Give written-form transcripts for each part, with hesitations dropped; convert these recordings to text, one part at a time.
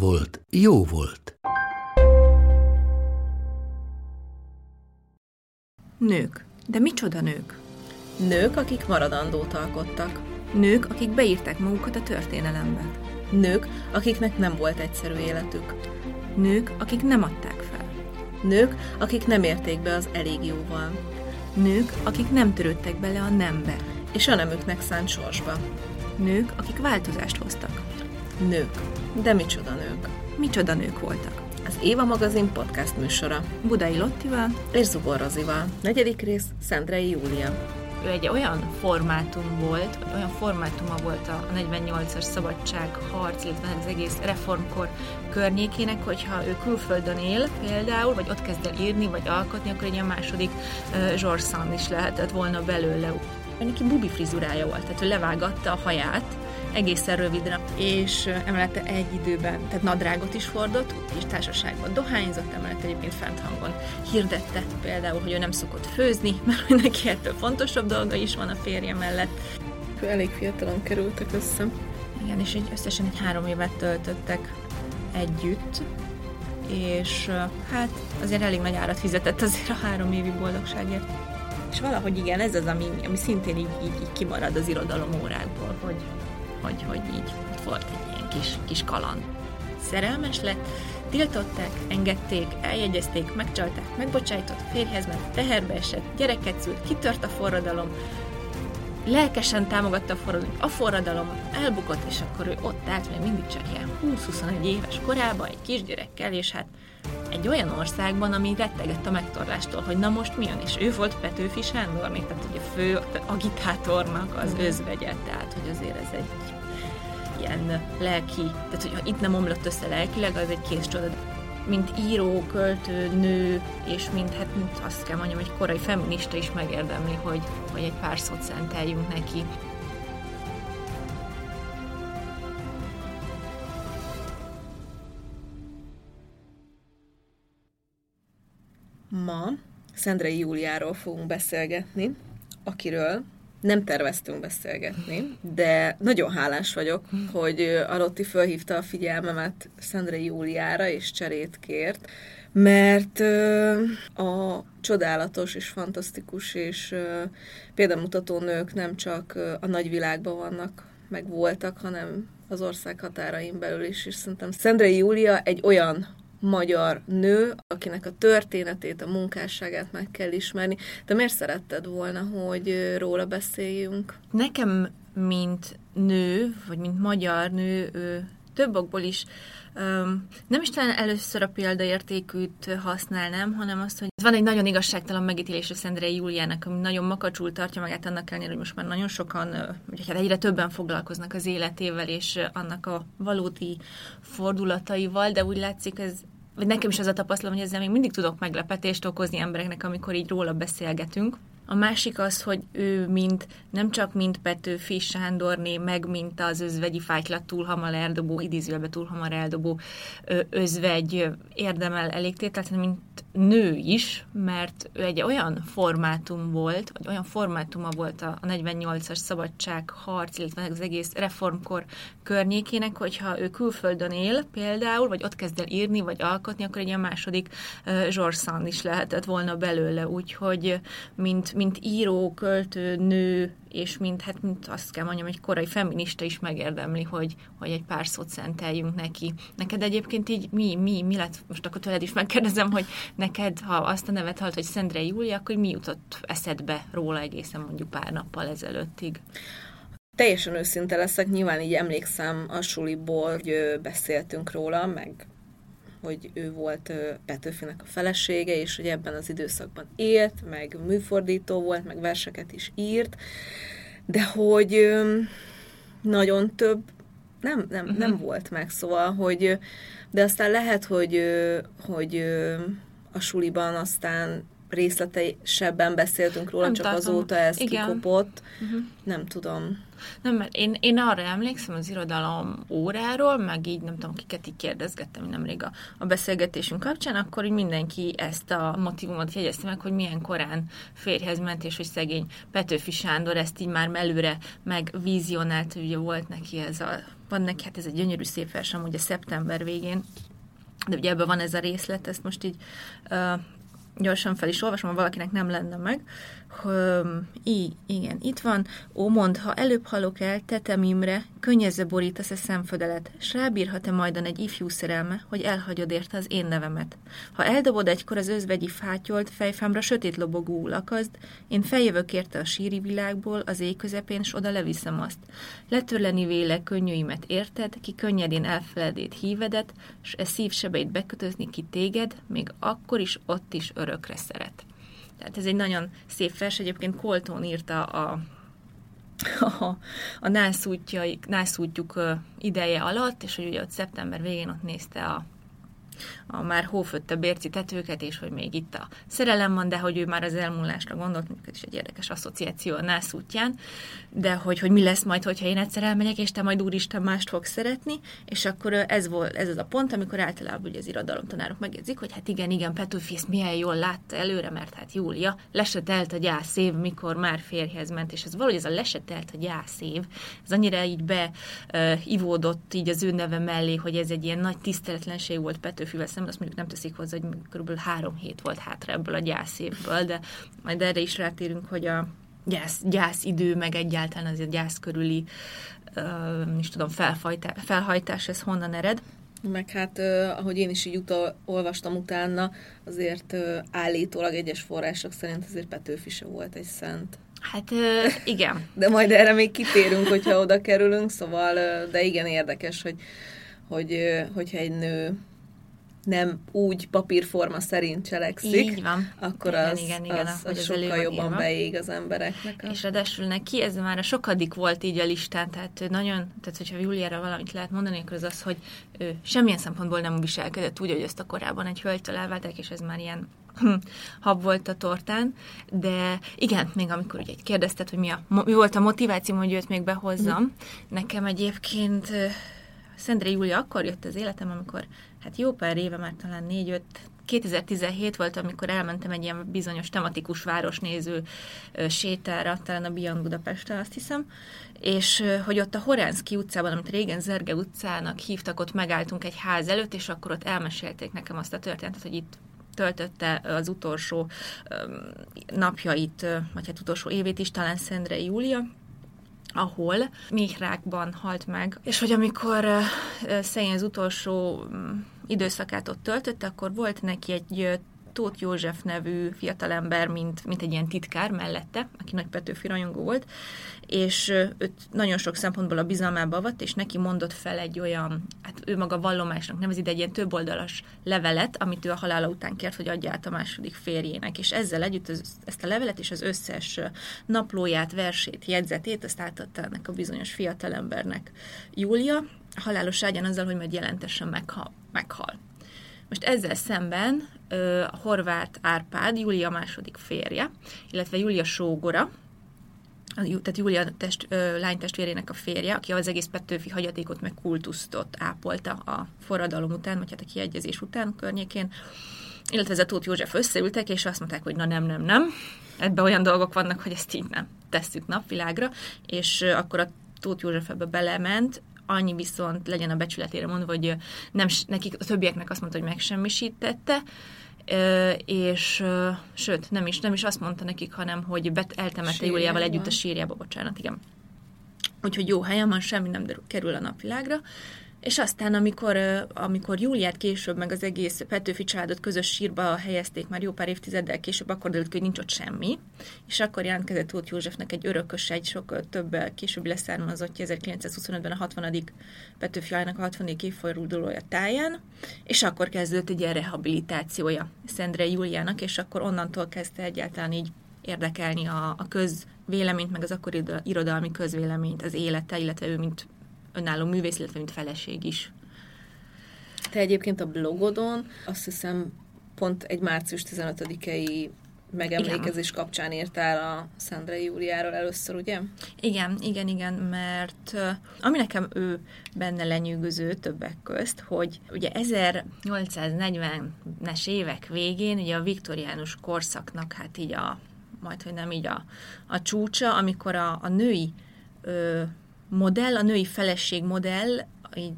volt, jó volt. Nők. De micsoda nők? Nők, akik maradandót alkottak. Nők, akik beírták magukat a történelembe. Nők, akiknek nem volt egyszerű életük. Nők, akik nem adták fel. Nők, akik nem érték be az elég jóval. Nők, akik nem törődtek bele a nembe. És a nemüknek szánt sorsba. Nők, akik változást hoztak. Nők. De micsoda nők? Micsoda nők voltak? Az Éva Magazin podcast műsora. Budai Lottival és Zubor Razival. 4. rész, Szendrey Júlia. Ő egy olyan formátum volt, olyan formátuma volt a 48-as szabadságharc, illetve az egész reformkor környékének, hogyha ő külföldön él például, vagy ott kezd el írni, vagy alkotni, akkor egy a második Zsorzsa is lehetett volna belőle. Neki bubi frizurája volt, tehát ő levágatta a haját, egészen rövidre, és emellett egy időben, tehát nadrágot is hordott, és társaságban dohányzott, emellett egyébként fenthangon hirdette például, hogy ő nem szokott főzni, mert neki ettől fontosabb dolga is van a férje mellett. Elég fiatalon kerültek össze. Igen, és így összesen 3 évet töltöttek együtt, és hát azért elég nagy árat fizetett azért a 3 évi boldogságért. És valahogy igen, ez az, ami szintén így kimarad az irodalom órákból, hogy így volt egy ilyen kis kaland. Szerelmes lett, tiltották, engedték, eljegyezték, megcsalták, megbocsájtott, férjhez ment, teherbe esett, gyereket szült, kitört a forradalom, lelkesen támogatta a forradalom elbukott, és akkor ő ott állt, még mindig csak ilyen 20-21 éves korában, egy kisgyerekkel, és hát egy olyan országban, ami rettegett a megtorlástól, hogy na most mi jön, és ő volt Petőfi Sándor, még tehát ugye fő agitátornak az özvegye, tehát hogy azért ez egy ilyen lelki, tehát hogy ha itt nem omlott össze lelkileg, az egy kész csoda. Mint író, költő, nő, és mint azt kell mondjam, hogy korai feminista is megérdemli, hogy egy pár szót szenteljünk neki. Ma Szendrey Júliáról fogunk beszélgetni, akiről nem terveztünk beszélgetni, de nagyon hálás vagyok, hogy a Rótti fölhívta a figyelmemet Szendrey Júliára, és cserét kért, mert a csodálatos és fantasztikus és példamutató nők nem csak a nagyvilágban vannak, meg voltak, hanem az ország határain belül is, és szerintem Szendrey Júlia egy olyan magyar nő, akinek a történetét, a munkásságát meg kell ismerni. De miért szeretted volna, hogy róla beszéljünk? Nekem, mint nő, vagy mint magyar nő, több okból is nem is talán először a példaértékűt használnám, hanem azt, hogy van egy nagyon igazságtalan megítélése Szendrey Júliának, ami nagyon makacsul tartja magát annak ellenére, hogy most már nagyon sokan, hát egyre többen foglalkoznak az életével és annak a valódi fordulataival, de úgy látszik ez, vagy nekem is az a tapasztalom, hogy ezzel még mindig tudok meglepetést okozni embereknek, amikor így róla beszélgetünk. A másik az, hogy ő nem csak mint Petőfi Sándorné, meg mint az özvegyi fájtlat idézőjelbe túl hamar eldobó özvegy érdemel elégtételt, hanem mint nő is, mert ő egy olyan formátum volt, vagy olyan formátuma volt a 48-as szabadságharc, illetve az egész reformkor környékének, hogyha ő külföldön él például, vagy ott kezd el írni, vagy alkotni, akkor egy a második Zsorzsa is lehetett volna belőle, úgyhogy mint író, költő, nő, és mint azt kell mondjam, egy korai feminista is megérdemli, hogy egy pár szót szenteljünk neki. Neked egyébként így mi lett, most akkor tőled is megkérdezem, hogy neked, ha azt a nevet hallt, hogy Szendrey Júlia, akkor mi jutott eszedbe róla egészen mondjuk pár nappal ezelőttig? Teljesen őszinte leszek, nyilván így emlékszem a suliból, hogy beszéltünk róla, meg hogy ő volt Petőfinek a felesége, és hogy ebben az időszakban élt, meg műfordító volt, meg verseket is írt, de hogy nagyon több nem volt meg, szóval, hogy de aztán lehet, hogy a suliban aztán részletesebben beszéltünk róla, nem csak tartom. Azóta ez igen. kikopott. Uh-huh. Nem tudom. Nem, mert én arra emlékszem az irodalom óráról, meg így nem tudom, kiket így kérdezgettem nemrég a beszélgetésünk kapcsán, akkor így mindenki ezt a motivumot jegyezte meg, hogy milyen korán férjhez ment, és hogy szegény Petőfi Sándor ezt így már előre megvizionált, ugye volt neki van neki, hát ez egy gyönyörű szép vers, amúgy a szeptember végén, de ugye ebben van ez a részlet, ezt most így gyorsan fel is olvasom, ha valakinek nem lenne meg. Igen, itt van. Ó, mondd, ha előbb halok el, tetem Imre, könnyezze borítasz a szemfödelet, s rábírhat-e majdan egy ifjú szerelme, hogy elhagyod érte az én nevemet. Ha eldobod egykor az özvegyi fátyolt, fejfámra sötét lobogó lakazd, én feljövök érte a síri világból, az éj közepén, s oda leviszem azt. Letörleni vélek könnyűimet érted, ki könnyedén elfeledét hívedet, s e szívsebeit bekötözni ki téged, még akkor is, ott is örökre szeret. Tehát ez egy nagyon szép vers, egyébként Koltón írta a nászútjuk ideje alatt, és hogy ugye ott szeptember végén ott nézte a már hófötte bérci tetőket, és hogy még itt a szerelem van, de hogy ő már az elmúlásra gondolt, mondjuk is egy érdekes asszociáció a nászútján, de hogy mi lesz majd, hogyha én egyszer elmegyek, és te majd úristen mást fogsz szeretni, és akkor ez volt ez az a pont, amikor általában ugye az irodalomtanárok megjegyzik, hogy hát igen, Petőfi ezt milyen jól látta előre, mert hát Júlia lesetelt a gyászév, mikor már férjhez ment, és ez valahogy ez a lesetelt a gyászév, ez annyira így beivódott így az ő neve mellé, hogy ez egy ilyen nagy tiszteletlenség volt Petőfivel szemben, azt mondjuk nem teszik hozzá, hogy kb. 3 hét volt hátra ebből a gyászévből, de majd erre is rátérünk, hogy a gyászidő, meg egyáltalán az a gyász körüli felhajtás, ez honnan ered. Meg hát, ahogy én is így olvastam utána, azért állítólag egyes források szerint azért Petőfi se volt egy szent. Hát igen. De majd erre még kitérünk, hogyha oda kerülünk, szóval, de igen érdekes, hogyha egy nő nem úgy papírforma szerint cselekszik, így van. Akkor az sokkal jobban írva. Beég az embereknek. És ráadásul neki ez már a sokadik volt így a listán, tehát hogyha Júliára valamit lehet mondani, akkor az, hogy ő semmilyen szempontból nem viselkedett úgy, hogy ezt a korábban egy hölgytől elválták, és ez már ilyen hab volt a tortán, de igen, még amikor ugye kérdezted, hogy mi volt a motiváció, hogy őt még behozzam, nekem egyébként Szendrey Júlia akkor jött az életem, amikor hát jó pár éve, már talán 4-5, 2017 volt, amikor elmentem egy ilyen bizonyos tematikus városnéző sétára, talán a Beyond Budapestre, azt hiszem, és hogy ott a Horánszky utcában, amit régen Zerge utcának hívtak, ott megálltunk egy ház előtt, és akkor ott elmesélték nekem azt a történetet, hogy itt töltötte az utolsó napjait, vagy hát utolsó évét is talán Szendrey Júlia, ahol Mihrákban halt meg, és hogy amikor szegény az utolsó időszakát ott töltötte, akkor volt neki egy Tóth József nevű fiatalember, mint egy ilyen titkár mellette, aki nagy Petőfi rajongó volt, és őt nagyon sok szempontból a bizalmába avatt, és neki mondott fel egy olyan, hát ő maga vallomásnak nevezi, de egy ilyen többoldalas levelet, amit ő a halála után kért, hogy adja át a második férjének, és ezzel együtt ezt a levelet és az összes naplóját, versét, jegyzetét, azt átadta ennek a bizonyos fiatalembernek Júlia, halálos ágyán azzal, hogy majd jelentesen meghal. Most ezzel szemben Horváth Árpád, Júlia második férje, illetve Júlia sógora, tehát Júlia lánytestvérének a férje, aki az egész Petőfi hagyatékot meg kultusztot ápolta a forradalom után, vagy hát a kiegyezés után környékén, illetve ez a Tóth József összeültek, és azt mondták, hogy na nem, ebben olyan dolgok vannak, hogy ezt így nem tesszük napvilágra, és akkor a Tóth József ebbe belement, annyi viszont legyen a becsületére mondva, hogy nem, nekik, a többieknek azt mondta, hogy megsemmisítette, és sőt, nem is azt mondta nekik, hanem, hogy eltemette Júliával együtt a sírjába, bocsánat, igen. Úgyhogy jó helyen van, semmi nem kerül a napvilágra. És aztán, amikor Júliát később, meg az egész Petőfi családot közös sírba helyezték már jó pár évtizeddel később, akkor derült, hogy nincs ott semmi, és akkor jelentkezett Tóth Józsefnek egy örökös, egy sok több később leszármazottja 1925-ben a 60. Petőfi halálának a 60. évfordulója táján, és akkor kezdődött egy ilyen rehabilitációja Szendrey Júliának, és akkor onnantól kezdte egyáltalán így érdekelni a köz véleményt, meg az akkori irodalmi közvéleményt, az élete, illetve ő mint önálló művész, illetve mint feleség is. Te egyébként a blogodon azt hiszem pont egy március 15-i megemlékezés kapcsán írtál a Szendrey Júliáról először, ugye? Igen, mert ami nekem ő benne lenyűgöző többek közt, hogy ugye 1840-es évek végén ugye a viktoriánus korszaknak hát így a, majdhogy nem így a csúcsa, amikor a női modell, a női feleség modell így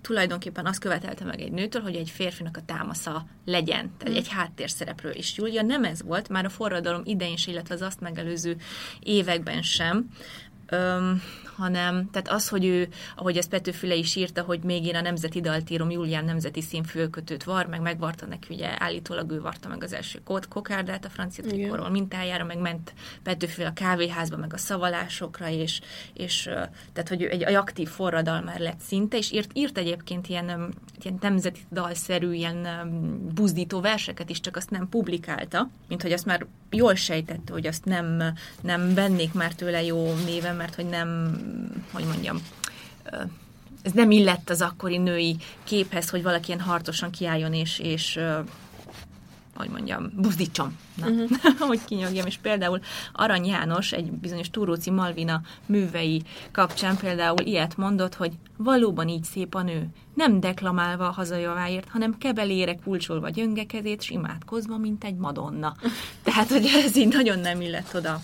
tulajdonképpen azt követelte meg egy nőtől, hogy egy férfinak a támasza legyen, tehát egy háttérszereplő is. Júlia nem ez volt, már a forradalom idején sem, illetve az azt megelőző években sem, hanem tehát az, hogy ő, ahogy ezt Petőfi le is írta, hogy még én a nemzeti dalt írom, Júlián nemzeti színfülkötőt var, megvarta neki, ugye állítólag ő varta meg az első kokárdát a francia trikorról mintájára, meg ment Petőfi a kávéházba, meg a szavalásokra, és tehát, hogy egy aktív forradalmár lett szinte, és írt egyébként ilyen nemzeti dalszerű, ilyen buzdító verseket is, csak azt nem publikálta, mint hogy azt már jól sejtette, hogy azt nem vennék már tőle jó néven, mert hogy nem, hogy mondjam, ez nem illett az akkori női képhez, hogy valaki ilyen harcosan kiálljon és hogy mondjam, buzdítsam. Na, hogy kinyogjam. És például Arany János egy bizonyos Túróci Malvina művei kapcsán például ilyet mondott, hogy valóban így szép a nő, nem deklamálva a hazajaváért, hanem kebelére kulcsolva gyöngekezét, s imádkozva, mint egy madonna. Tehát, hogy ez így nagyon nem illett oda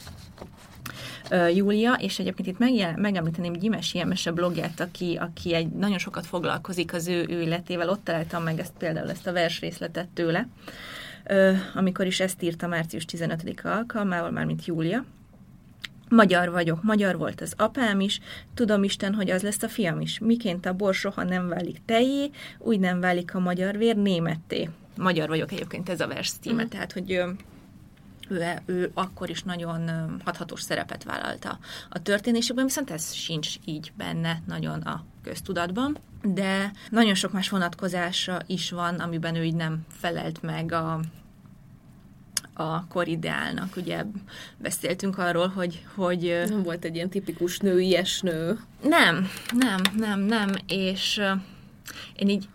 Júlia, és egyébként itt megemlíteném Gyimesi Ilyemese blogját, aki egy nagyon sokat foglalkozik az ő életével, ott találtam meg például ezt a versrészletet tőle, amikor is ezt írta március 15-a alkalmával, mármint Júlia. Magyar vagyok, magyar volt az apám is, tudom Isten, hogy az lesz a fiam is. Miként a bor soha nem válik tejé, úgy nem válik a magyar vér németté. Magyar vagyok egyébként ez a vers címe, tehát hogy ő akkor is nagyon hathatós szerepet vállalta a történésében, viszont ez sincs így benne nagyon a köztudatban, de nagyon sok más vonatkozása is van, amiben ő így nem felelt meg a korideálnak. Ugye beszéltünk arról, hogy... Nem volt egy ilyen tipikus nőies nő. Nem, és én így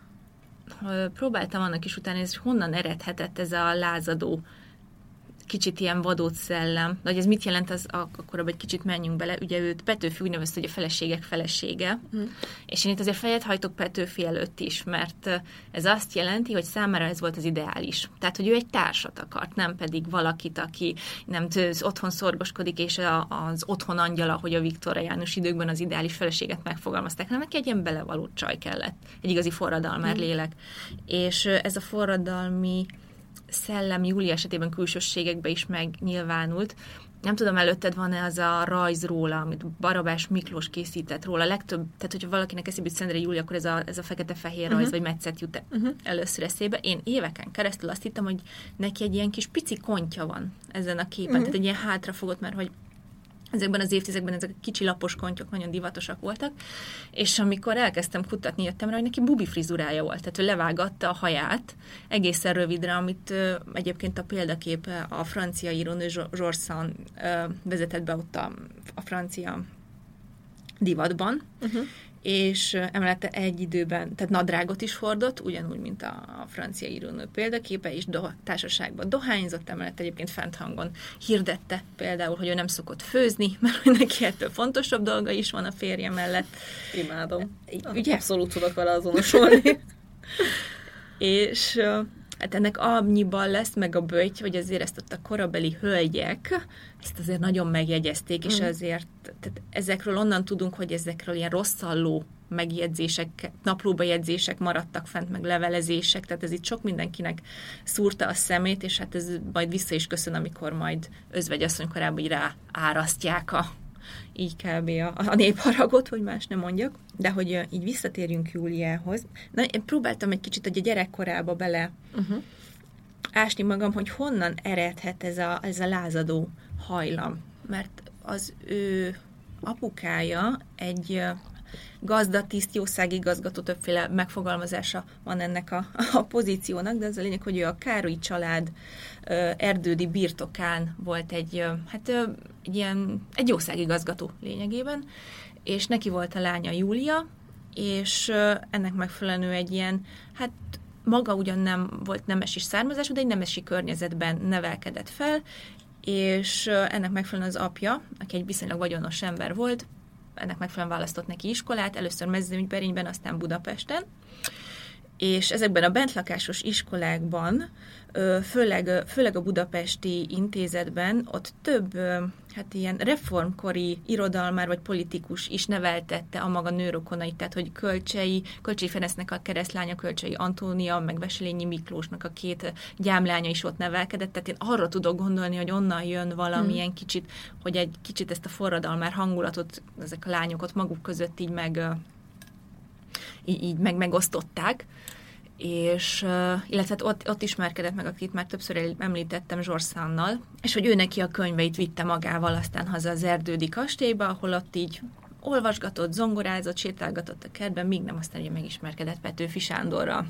próbáltam annak is utána, hogy honnan eredhetett ez a lázadó kicsit ilyen vadóc szellem, de hogy ez mit jelent, az akkor egy kicsit menjünk bele, ugye őt Petőfi úgy nevezte, hogy a feleségek felesége, és én itt azért fejet hajtok Petőfi előtt is, mert ez azt jelenti, hogy számára ez volt az ideális. Tehát, hogy ő egy társat akart, nem pedig valakit, aki nem otthon szorgoskodik, és az otthon angyala, hogy a viktoriánus időkben az ideális feleséget megfogalmazták, hanem neki egy ilyen belevaló csaj kellett, egy igazi forradalmár lélek. És ez a forradalmi szellem Júlia esetében külsőségekben is megnyilvánult. Nem tudom, előtted van-e az a rajz róla, amit Barabás Miklós készített róla. Legtöbb, tehát hogyha valakinek eszébe jut Szendrey Júlia, akkor ez a fekete-fehér rajz, vagy metszet jut először eszébe. Én éveken keresztül azt hittem, hogy neki egy ilyen kis pici kontja van ezen a képen. Tehát egy ilyen hátrafogott, mert hogy ezekben az évtizedekben ezek a kicsi lapos kontyok nagyon divatosak voltak, és amikor elkezdtem kutatni, jöttem rá, hogy neki bubi frizurája volt, tehát ő levágatta a haját egészen rövidre, amit egyébként a példaképe a francia írónő Zsorzsa vezetett be ott a francia divatban, és emellett egy időben, tehát nadrágot is hordott, ugyanúgy, mint a francia írónő példaképe, és társaságban dohányzott, emellett egyébként fenthangon hirdette például, hogy ő nem szokott főzni, mert neki ettől fontosabb dolga is van a férje mellett. Imádom. Ugye? Abszolút tudok vele azonosulni. És hát ennek annyiban lesz meg a böjt, hogy azért ezt ott a korabeli hölgyek ezt azért nagyon megjegyezték, és azért tehát ezekről onnan tudunk, hogy ezekről ilyen rosszalló megjegyzések, naplóbejegyzések maradtak fent, meg levelezések, tehát ez itt sok mindenkinek szúrta a szemét, és hát ez majd vissza is köszön, amikor majd özvegyasszony korában így ráárasztják így kb. A népharagot, hogy más nem mondjak. De hogy így visszatérjünk Júliához. Na, én próbáltam egy kicsit hogy a gyerekkorába bele ásni magam, hogy honnan eredhet ez a lázadó hajlam. Mert az ő apukája egy gazda, tiszt, jószágigazgató, többféle megfogalmazása van ennek a pozíciónak, de az a lényeg, hogy ő a Károlyi család erdődi birtokán volt egy jószágigazgató lényegében, és neki volt a lánya Júlia, és ennek megfelelően egy ilyen, maga ugyan nem volt nemesi származású, de egy nemesi környezetben nevelkedett fel, és ennek megfelelően az apja, aki egy viszonylag vagyonos ember volt, ennek megfelelően választott neki iskolát, először Mezőnyberényben, aztán Budapesten, és ezekben a bentlakásos iskolákban, főleg a budapesti intézetben, ott több ilyen reformkori irodalmár vagy politikus is neveltette a maga nőrokonait, tehát hogy Kölcsei Ferencnek a keresztlánya, Kölcsei Antónia, meg Veselényi Miklósnak a két gyámlánya is ott nevelkedett, tehát én arra tudok gondolni, hogy onnan jön valamilyen kicsit, hogy egy kicsit ezt a forradalmár hangulatot, ezek a lányok ott maguk között így megosztották, és illetve ott ismerkedett meg, akit már többször említettem, Zsorszannal, és hogy ő neki a könyveit vitte magával aztán haza az erdődi kastélyba, ahol ott így olvasgatott, zongorázott, sétálgatott a kertben, míg nem, aztán ugye megismerkedett Petőfi Sándorra.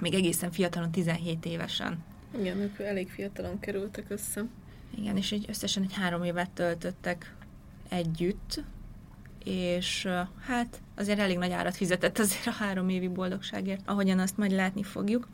Még egészen fiatalon, 17 évesen. Igen, ők elég fiatalon kerültek össze. Igen, és összesen 3 évet töltöttek együtt, és azért elég nagy árat fizetett azért a 3 évi boldogságért, ahogyan azt majd látni fogjuk.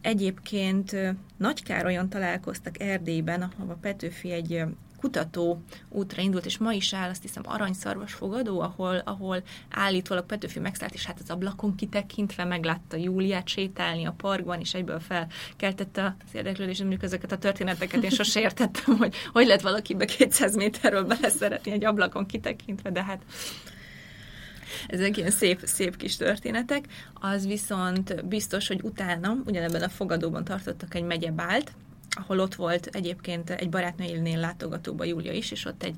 Egyébként Nagy Károlyon találkoztak Erdélyben, ahova Petőfi egy kutató útra indult, és ma is áll, azt hiszem, Aranyszarvas fogadó, ahol állítólag Petőfi megszállt, és az ablakon kitekintve meglátta Júliát sétálni a parkban, és egyből felkeltette az érdeklődést, mondjuk ezeket a történeteket én sose értettem, hogy lehet valakibe 200 méterről beleszeretni egy ablakon kitekintve, de ezek ilyen szép, szép kis történetek. Az viszont biztos, hogy utána ugyanebben a fogadóban tartottak egy megyebált, ahol ott volt egyébként egy barátnőjénél látogatóban Júlia is, és ott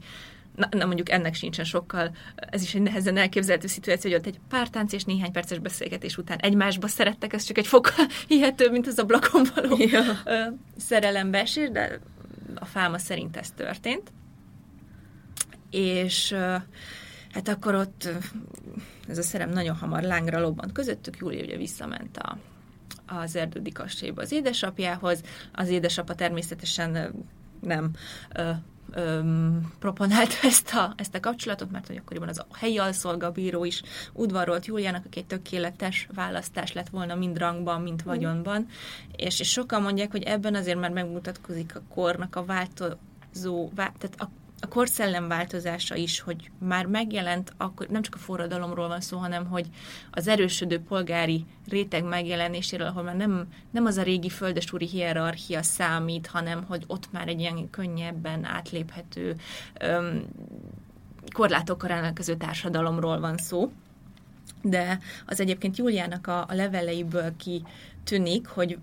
mondjuk ennek sincsen sokkal, ez is egy nehezen elképzelhető szituáció, hogy ott egy pártánc és néhány perces beszélgetés után egymásba szerettek, ez csak egy fokkal hihető, mint az ablakon való szerelembeesés, de a fáma szerint ez történt. És akkor ott ez a szerelem nagyon hamar lángra lobbant közöttük, Júlia ugye visszament az erdődi kastélyba az édesapjához. Az édesapa természetesen nem proponált ezt a kapcsolatot, mert hogy akkoriban az a helyi alszolgabíró is udvarolt Júliának, aki egy tökéletes választás lett volna mind rangban, mind vagyonban. És sokan mondják, hogy ebben azért már megmutatkozik a kornak a változó, tehát a korszellem változása is, hogy már megjelent, akkor nem csak a forradalomról van szó, hanem hogy az erősödő polgári réteg megjelenéséről, ahol már nem az a régi földesúri hierarchia számít, hanem hogy ott már egy ilyen könnyebben átléphető korlátokkal rendelkező társadalomról van szó. De az egyébként Júliának a leveleiből tűnik, hogy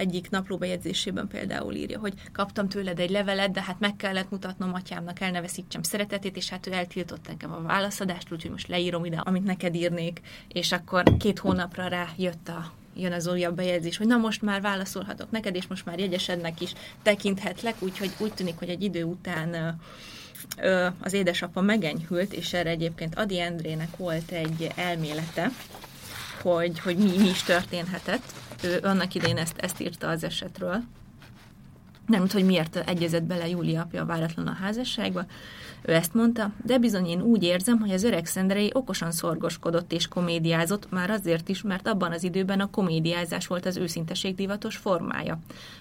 egyik naplóbejegyzésében például írja, hogy kaptam tőled egy levelet, de meg kellett mutatnom atyámnak, el ne veszítsem szeretetét, és ő eltiltott engem a válaszadást, úgyhogy most leírom ide, amit neked írnék, és akkor 2 hónapra rá jön az újabb bejegyzés, hogy na most már válaszolhatok neked, és most már jegyesednek is tekinthetlek, úgyhogy úgy tűnik, hogy egy idő után az édesapa megenyhült, és erre egyébként Adi Andrének volt egy elmélete, hogy mi is történhetett. Ő annak idején ezt írta az esetről. Nem tudom, hogy miért egyezett bele Júlia apja váratlan a házasságba. Ő ezt mondta, de bizony én úgy érzem, hogy az öreg Szendrey okosan szorgoskodott és komédiázott, már azért is, mert abban az időben a komédiázás volt az őszinteség divatos formája.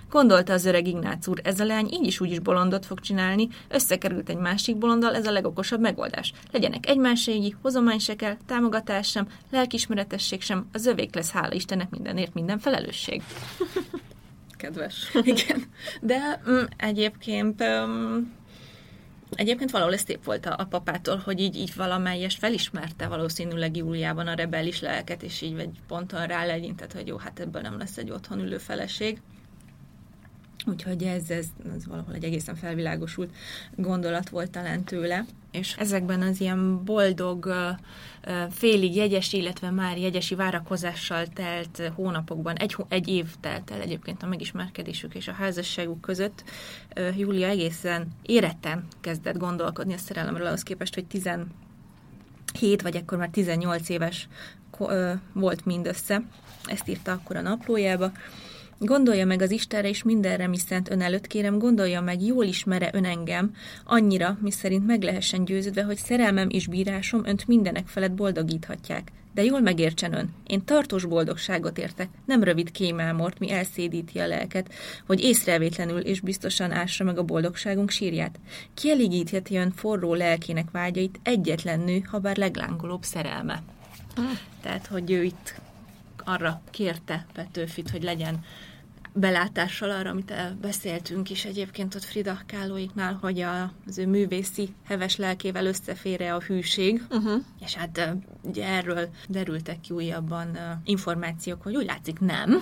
Gondolta az öreg Ignác úr, ez a lány így is úgy is bolondot fog csinálni, összekerült egy másik bolonddal, ez a legokosabb megoldás. Legyenek egymásségi, hozomány se kell, támogatás sem, lelkismeretesség sem, az övék lesz, hála Istennek, mindenért minden felelősség. Kedves. Igen. De egyébként valahol ez szép volt a papától, hogy így valamelyest felismerte valószínűleg Júliában a rebelis lelket, és így egy ponton rálegyintett, hogy jó, ebből nem lesz egy otthon ülő feleség. Úgyhogy ez valahol egy egészen felvilágosult gondolat volt talán tőle. És ezekben az ilyen boldog, félig jegyesi, illetve már jegyesi várakozással telt hónapokban, egy év telt el egyébként a megismerkedésük és a házasságuk között, Júlia egészen éretten kezdett gondolkodni a szerelemről, ahhoz képest, hogy 16 7 vagy ekkor már 18 éves volt mindössze, ezt írta akkor a naplójába. Gondolja meg az Istenre és mindenre, mi szent ön előtt, kérem, gondolja meg, jól ismere ön engem, annyira, miszerint meg lehessen győződve, hogy szerelmem és bírásom önt mindenek felett boldogíthatják. De jól megértsen ön, én tartós boldogságot értek, nem rövid kémálmort, mi elszédíti a lelket, hogy észrevétlenül és biztosan ássa meg a boldogságunk sírját. Kielégítheti ön forró lelkének vágyait egyetlen nő, habár leglángolóbb szerelme. Tehát, hogy ő itt arra kérte Petőfit, hogy legyen belátással arra, amit beszéltünk is egyébként ott Frida Kahloiknál, hogy az ő művészi heves lelkével összefér-e a hűség, és hát ugye erről derültek ki újabban információk, hogy úgy látszik nem,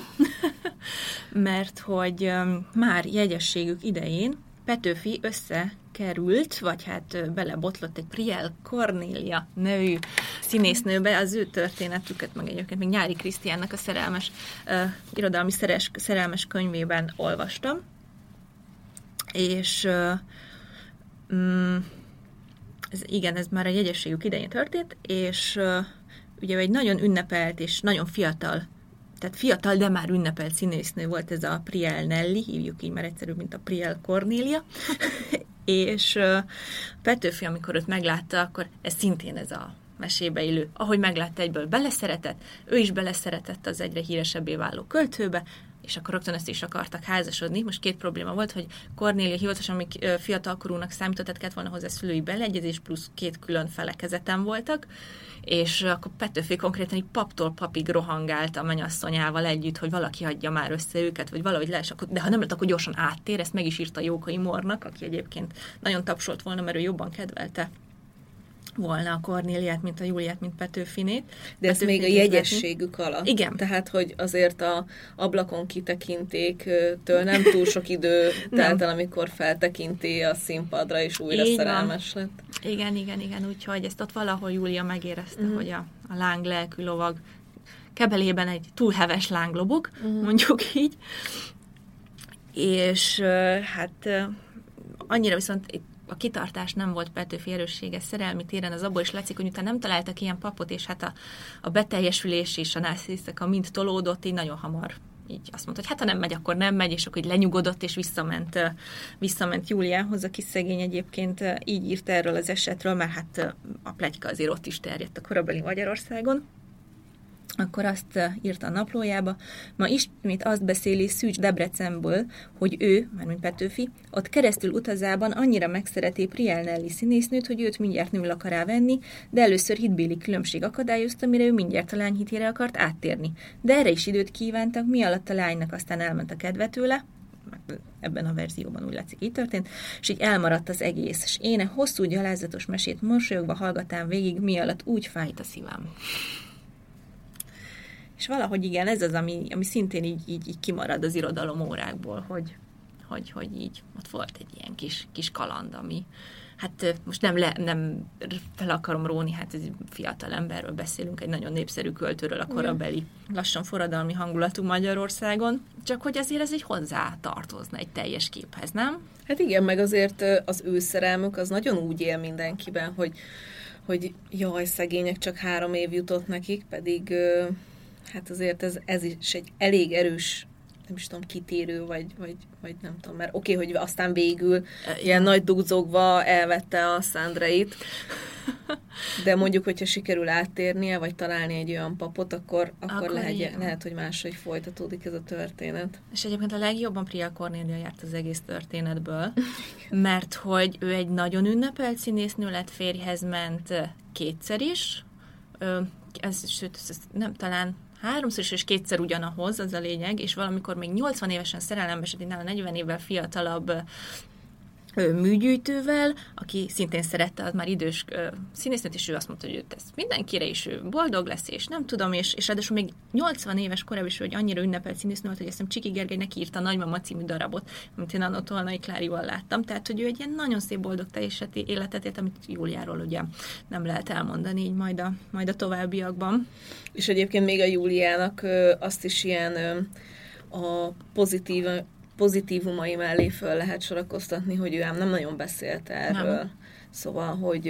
mert hogy már jegyességük idején Petőfi összekerült, vagy hát belebotlott egy Prielle Kornélia nevű színésznőbe, az ő történetüket, meg egyébként még Nyári Krisztiánnak a szerelmes, irodalmi szerelmes könyvében olvastam, és ez már a jegyességük idején történt, és ugye egy nagyon ünnepelt és nagyon fiatal, de már ünnepelt színésznő volt ez a Prielle Nelly, hívjuk így, mert egyszerűbb, mint a Prielle Kornélia, és Petőfi, amikor őt meglátta, akkor ez szintén ez a mesébe illő. Ahogy meglátta, egyből beleszeretett, ő is beleszeretett az egyre híresebbé váló költőbe, és akkor rögtön ezt is akartak házasodni. Most két probléma volt, hogy Kornélia hivatalosan még fiatalkorúnak számított, tehát kellett volna hozzá szülői beleegyezés, plusz két külön felekezeten voltak, és akkor Petőfi konkrétan így paptól papig rohangált a menyasszonyával együtt, hogy valaki hagyja már össze őket, vagy valahogy le, de ha nem lett, akkor gyorsan áttér, ezt meg is írta Jókai Mórnak, aki egyébként nagyon tapsolt volna, mert ő jobban kedvelte volna a Kornéliát, mint a Júliát, mint Petőfinét. De ez még a jegyességük alatt. Igen. Tehát, hogy azért a ablakon kitekintéktől nem túl sok idő telt el, amikor feltekinti a színpadra, és újra így szerelmes van. Lett. Igen, úgyhogy ezt ott valahol Júlia megérezte, hogy a láng lelkű lovag kebelében egy túl heves láng lobog, mondjuk így. És hát annyira viszont a kitartás nem volt Petőfi erőssége szerelmi téren, az abból is látszik, hogy utána nem találtak ilyen papot, és hát a beteljesülés és a nászisztika mind tolódott, így nagyon hamar így azt mondta, hogy hát ha nem megy, akkor nem megy, és akkor így lenyugodott, és visszament Júliához, aki szegény egyébként így írt erről az esetről, mert hát a pletyka azért ott is terjedt a korabeli Magyarországon. Akkor azt írta a naplójába, ma ismét azt beszéli Szűcs Debrecenből, hogy ő, mármint Petőfi, ott keresztül utazában annyira megszereti Prielle Nelly színésznőt, hogy őt mindjárt nőül akará venni, de először hitbéli különbség akadályozta, mire ő mindjárt a lány hitére akart áttérni. De erre is időt kívántak, mi alatt a lánynak aztán elment a kedve tőle, ebben a verzióban úgy látszik, így történt, és így elmaradt az egész, és én a hosszú gyalázatos mesét mosolyogva hallgatám végig, mi alatt úgy fájt a szívem. És valahogy igen, ez az, ami szintén így kimarad az irodalom órákból, hogy így ott volt egy ilyen kis kaland, ami hát most nem fel akarom róni, hát ez fiatal emberről beszélünk, egy nagyon népszerű költőről a korabeli, lassan forradalmi hangulatú Magyarországon, csak hogy azért ez így hozzá tartozna egy teljes képhez, nem? Hát igen, meg azért az ő szerelmük az nagyon úgy él mindenkiben, hogy jaj, szegények, csak 3 év jutott nekik, pedig... Hát azért ez is egy elég erős, nem is tudom, kitérő, vagy nem tudom, mert oké, hogy aztán végül ilyen nagy dugzogva elvette a Szendreyt, de mondjuk, hogyha sikerül áttérnie, vagy találni egy olyan papot, akkor lehet, hogy máshogy folytatódik ez a történet. És egyébként a legjobban Prielle Kornélia járt az egész történetből, mert hogy ő egy nagyon ünnepelt színésznő lett, férjhez ment kétszer is, talán 3-szor és 2-szer ugyanahoz, az a lényeg, és valamikor még 80 évesen szerelembe esett, nála 40 évvel fiatalabb műgyűjtővel, aki szintén szerette, az már idős színésznőt, és ő azt mondta, hogy ő tesz mindenkire, és ő boldog lesz, és nem tudom, és ráadásul még 80 éves korában is, hogy annyira ünnepelt színésznő volt, hogy azt hiszem Csiki Gergelynek írta a Nagymama című darabot, amit én Annotolnai Klárival láttam, tehát hogy ő egy ilyen nagyon szép boldog teljesítő életet élt, amit Júliáról ugye nem lehet elmondani, így majd a továbbiakban. És egyébként még a Júliának azt is ilyen a pozitívumai mellé föl lehet sorakoztatni, hogy ő ám nem nagyon beszélt erről. Nem. Szóval, hogy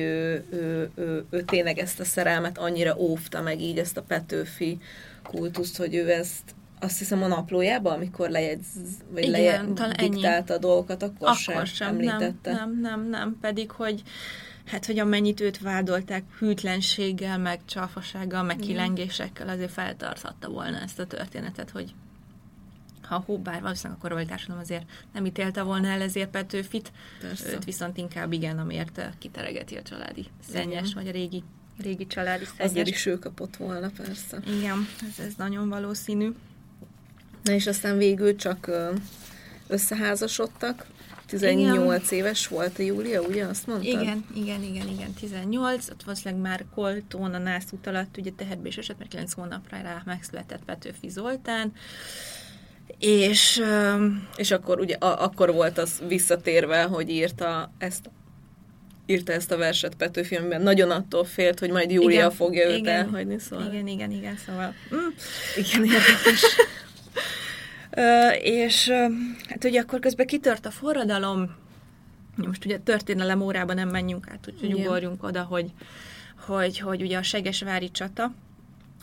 ő tényleg ezt a szerelmet annyira óvta meg így, ezt a Petőfi kultuszt, hogy ő ezt, azt hiszem a naplójában, amikor diktálta a dolgokat, akkor sem említette. Nem, pedig, hogy hogy amennyit őt vádolták hűtlenséggel, meg csalfasággal, meg kilengésekkel, azért feltarthatta volna ezt a történetet, hogy ha bár valószínűleg a korabeli társadalom azért nem ítélte volna el ezért Petőfit, őt viszont inkább igen, amiért kiteregeti a családi szennyes, vagy a régi családi szennyes. Azért is ő kapott volna, persze. Igen, ez nagyon valószínű. Na és aztán végül csak összeházasodtak. 18 éves volt a Júlia, ugye azt mondtad? Igen, 18. Ott valószínűleg már Koltón a nászút alatt ugye teherbe is esett, mert 9 hónapra rá megszületett Petőfi Zoltán. És akkor ugye akkor volt az visszatérve, hogy írta ezt a verset Petőfi, amiben nagyon attól félt, hogy majd Júlia fogja őt elhagyni, szóval. Igen, szóval. Igen, érdekes. Ugye akkor közben kitört a forradalom, most ugye történelem órában nem menjünk át, úgyhogy ugorjunk oda, hogy ugye a segesvári csata,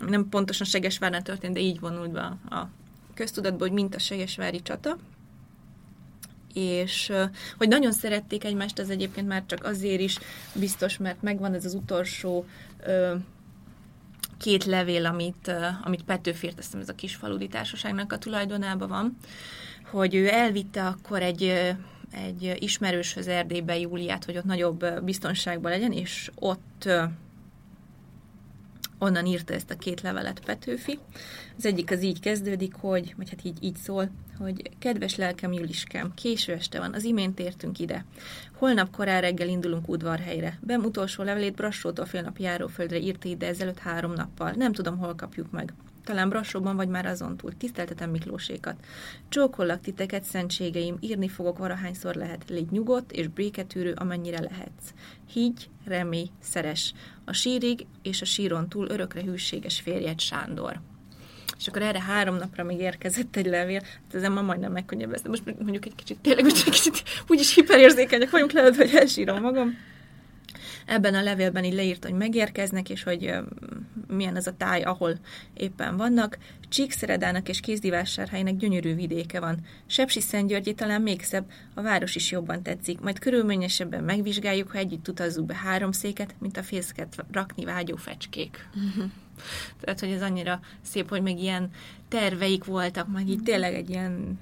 nem pontosan Segesvárnál történt, de így vonult be a köztudatban, hogy mint a segesvári csata, és hogy nagyon szerették egymást, az egyébként már csak azért is biztos, mert megvan ez az utolsó két levél, amit Petőfi írt, azt hiszem, ez a Kisfaludy társaságnak a tulajdonában van, hogy ő elvitte akkor egy ismerőshöz Erdélybe Júliát, hogy ott nagyobb biztonságban legyen, és ott onnan írta ezt a két levelet Petőfi. Az egyik az így kezdődik, így szól, hogy kedves lelkem Juliskám, késő este van, az imént értünk ide. Holnap korán reggel indulunk Udvarhelyre. Bem utolsó levelét Brassótól félnap járóföldre írta ide ezelőtt 3 nappal. Nem tudom, hol kapjuk meg. Talán Brassóban vagy már azon túl. Tiszteltetem Miklósékat. Csókollak titeket, szentségeim, írni fogok valahányszor lehet. Légy nyugodt és béketűrő, amennyire lehetsz. Higgy, remélj, szeress. A sírig és a síron túl örökre hűséges férjed Sándor. És akkor erre 3 napra még érkezett egy levél, hát ezen ma majdnem megkönnyebbeztem. Most mondjuk egy kicsit úgyis hiperérzékenyek vagyunk, lehet, hogy elsírom magam. Ebben a levélben így leírt, hogy megérkeznek, és hogy milyen az a táj, ahol éppen vannak. Csíkszeredának és Kézdivásárhelynek gyönyörű vidéke van. Sepsiszentgyörgyé talán még szebb, a város is jobban tetszik. Majd körülményesebben megvizsgáljuk, ha együtt utazzuk be 3 széket, mint a fészket rakni vágyó fecskék. Uh-huh. Tehát, hogy ez annyira szép, hogy meg ilyen terveik voltak, meg így tényleg egy ilyen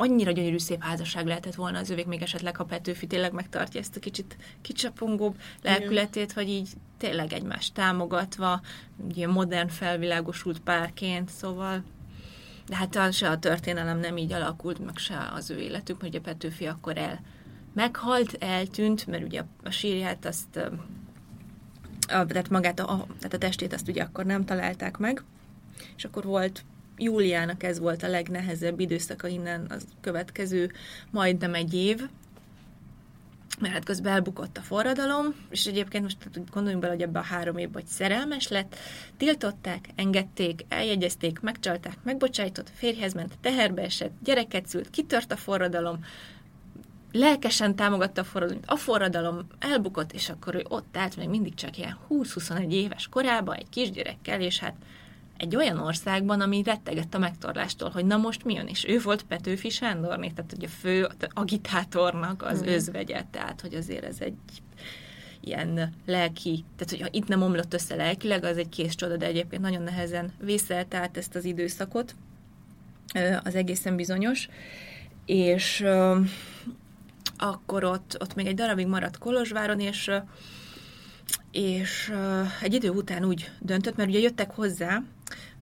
annyira gyönyörű szép házasság lehetett volna az övék, még esetleg, ha Petőfi tényleg megtartja ezt a kicsit kicsapongóbb lelkületét, hogy így tényleg egymást támogatva, ilyen modern felvilágosult párként, szóval. De hát se a történelem nem így alakult, meg se az ő életük, mert ugye Petőfi akkor eltűnt, mert ugye a sírját tehát a testét azt ugye akkor nem találták meg, és akkor volt Júliának ez volt a legnehezebb időszaka innen az következő majdnem 1 év, mert hát közben elbukott a forradalom, és egyébként most gondoljunk bele, hogy ebben a 3 év vagy szerelmes lett, tiltották, engedték, eljegyezték, megcsalták, megbocsájtott, férjhez ment, teherbe esett, gyereket szült, kitört a forradalom, lelkesen támogatta a forradalom elbukott, és akkor ő ott állt még mindig csak ilyen 20-21 éves korában egy kisgyerekkel, és hát egy olyan országban, ami rettegett a megtorlástól, hogy na most mi jön, és ő volt Petőfi Sándorné, tehát ugye a fő agitátornak az özvegye, tehát hogy azért ez egy ilyen lelki, tehát hogyha itt nem omlott össze lelkileg, az egy kész csoda, de egyébként nagyon nehezen vészelt át ezt az időszakot, az egészen bizonyos, és akkor ott még egy darabig maradt Kolozsváron, és egy idő után úgy döntött, mert ugye jöttek hozzá.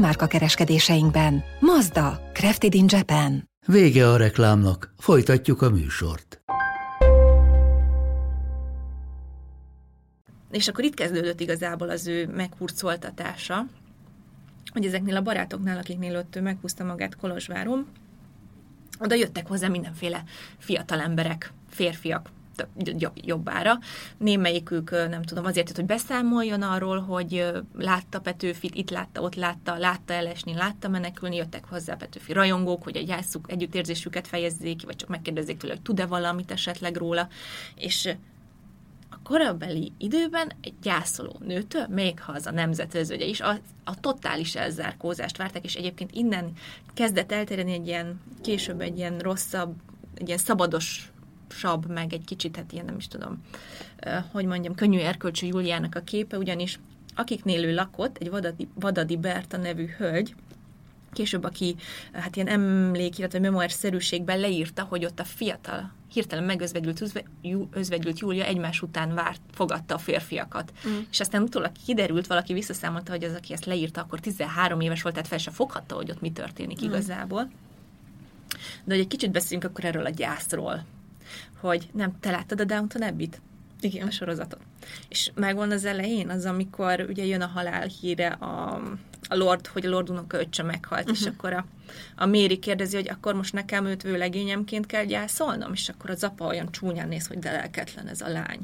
márka kereskedéseinkben. Mazda, crafted in Japan. Vége a reklámnak, folytatjuk a műsort. És akkor itt kezdődött igazából az ő meghurcoltatása, hogy ezeknél a barátoknál, akiknél ott ő meghúzta magát Kolozsváron, oda jöttek hozzá mindenféle fiatal emberek, férfiak jobbára. Némelyikük, nem tudom, azért jött, hogy beszámoljon arról, hogy látta Petőfit, itt látta, ott látta, látta elesni, látta menekülni, jöttek hozzá Petőfi rajongók, hogy a gyászuk együttérzésüket fejezzék ki, vagy csak megkérdezzék tőle, hogy tud-e valamit esetleg róla. És a korabeli időben egy gyászoló nőtől, még ha az a nemzetözőgye is, a totális elzárkózást várták, és egyébként innen kezdett elterjedni egy ilyen, később egy ilyen rosszabb, egy ilyen szabadosabb, meg egy kicsit, hát ilyen nem is tudom, hogy mondjam, könnyű erkölcsű Júliának a képe, ugyanis akiknél ő lakott, egy Vadadi Berta nevű hölgy, később, aki hát ilyen emlékirat, vagy memoárszerűségben leírta, hogy ott a fiatal, hirtelen megözvegyült Júlia egymás után fogadta a férfiakat. Mm. És aztán utólag kiderült, valaki visszaszámolta, hogy az, aki ezt leírta, akkor 13 éves volt, tehát fel se foghatta, hogy ott mi történik igazából. De hogy egy kicsit beszéljünk akkor erről a gyászról, hogy nem, te láttad a Downton Abbey-t? Igen. A sorozatot. És megvan az elején az, amikor ugye jön a halál híre a Lord, hogy a Lord unokaöccse meghalt, és akkor a Mary kérdezi, hogy akkor most nekem őt vőlegényemként kell gyászolnom, és akkor az apa olyan csúnyán néz, hogy de lelketlen ez a lány.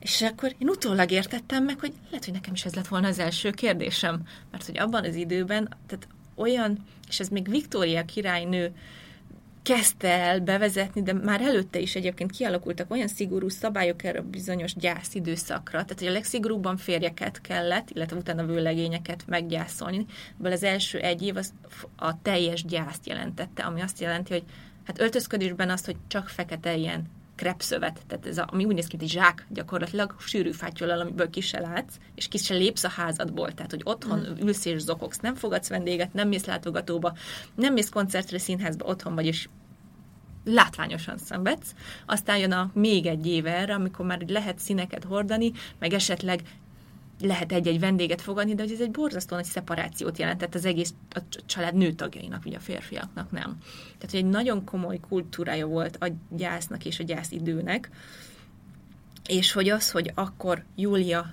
És akkor én utólag értettem meg, hogy lehet, hogy nekem is ez lett volna az első kérdésem, mert hogy abban az időben, tehát olyan, és ez még Viktória királynő kezdte el bevezetni, de már előtte is egyébként kialakultak olyan szigorú szabályok erre a bizonyos gyászidőszakra, tehát hogy a legszigorúbban férjeket kellett, illetve utána vőlegényeket meggyászolni, ebből az első egy év az a teljes gyászt jelentette, ami azt jelenti, hogy hát öltözködésben azt, hogy csak fekete ilyen krepszövet, tehát ez ami úgy néz ki, hogy zsák gyakorlatilag sűrű fátyollal, amiből ki se látsz, és ki se lépsz a házadból, tehát hogy otthon ülsz és zokogsz, nem fogadsz vendéget, nem mész látogatóba, nem mész koncertre, színházba, otthon vagy, és látványosan szenvedsz. Aztán jön a még egy év erre, amikor már lehet színeket hordani, meg esetleg lehet egy-egy vendéget fogadni, de hogy ez egy borzasztó nagy szeparációt jelentett az egész a család nőtagjainak, ugye a férfiaknak nem. Tehát, hogy egy nagyon komoly kultúrája volt a gyásznak és a gyászidőnek, és hogy az, hogy akkor Júlia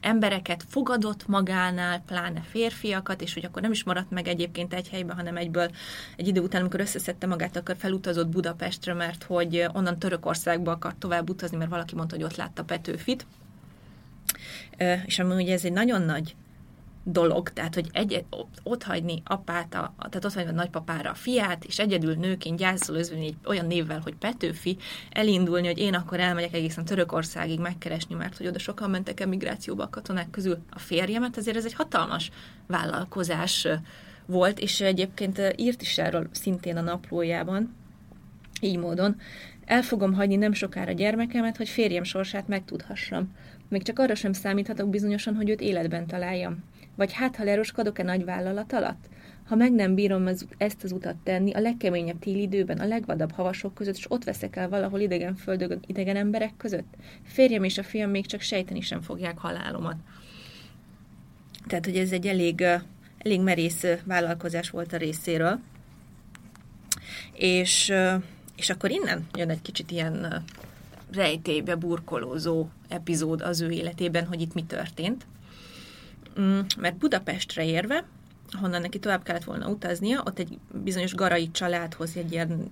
embereket fogadott magánál, pláne férfiakat, és hogy akkor nem is maradt meg egyébként egy helyben, hanem egyből egy idő után, amikor összeszedte magát, akkor felutazott Budapestre, mert hogy onnan Törökországba akart tovább utazni, mert valaki mondta, hogy ott látta Petőfit. És ami ugye ez egy nagyon nagy dolog, tehát hogy otthagyni apát, tehát otthagyni a nagypapára a fiát, és egyedül nőként gyászol özvölni egy olyan névvel, hogy Petőfi, elindulni, hogy én akkor elmegyek egészen Törökországig megkeresni, mert hogy oda sokan mentek emigrációba a katonák közül a férjemet, azért ez egy hatalmas vállalkozás volt, és egyébként írt is erről szintén a naplójában, így módon, el fogom hagyni nem sokára gyermekemet, hogy férjem sorsát megtudhassam. Még csak arra sem számíthatok bizonyosan, hogy őt életben találjam. Vagy hát, ha leroskadok-e nagy vállalat alatt? Ha meg nem bírom ezt az utat tenni, a legkeményebb téli időben, a legvadabb havasok között, és ott veszek el valahol idegen földön, idegen emberek között? Férjem és a fiam még csak sejteni sem fogják halálomat. Tehát, hogy ez egy elég merész vállalkozás volt a részéről. És akkor innen jön egy kicsit ilyen rejtélybe burkolózó epizód az ő életében, hogy itt mi történt. Mert Budapestre érve, honnan neki tovább kellett volna utaznia, ott egy bizonyos garai családhoz, egy ilyen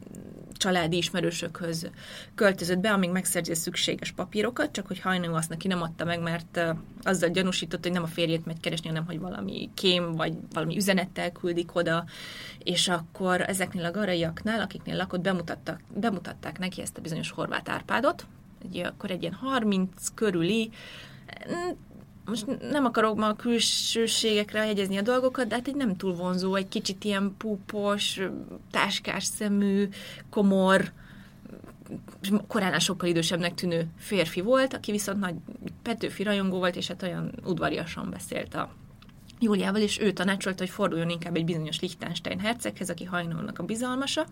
családi ismerősökhöz költözött be, amíg megszerzi a szükséges papírokat, csak hogy Haynau azt neki nem adta meg, mert azzal gyanúsított, hogy nem a férjét megy keresni, hanem hogy valami kém, vagy valami üzenettel küldik oda, és akkor ezeknél a garaiaknál, akiknél lakott, bemutatták neki ezt a bizonyos Horváth Árpádot, akkor egy ilyen 30 körüli, most nem akarok ma a külsőségekre jegyezni a dolgokat, de hát egy nem túl vonzó, egy kicsit ilyen púpos, táskás szemű, komor, koránál sokkal idősebbnek tűnő férfi volt, aki viszont nagy Petőfi rajongó volt, és hát olyan udvariasan beszélt a Júliával, és ő tanácsolta, hogy forduljon inkább egy bizonyos Lichtenstein herceghez, aki Haynaunak a bizalmasa,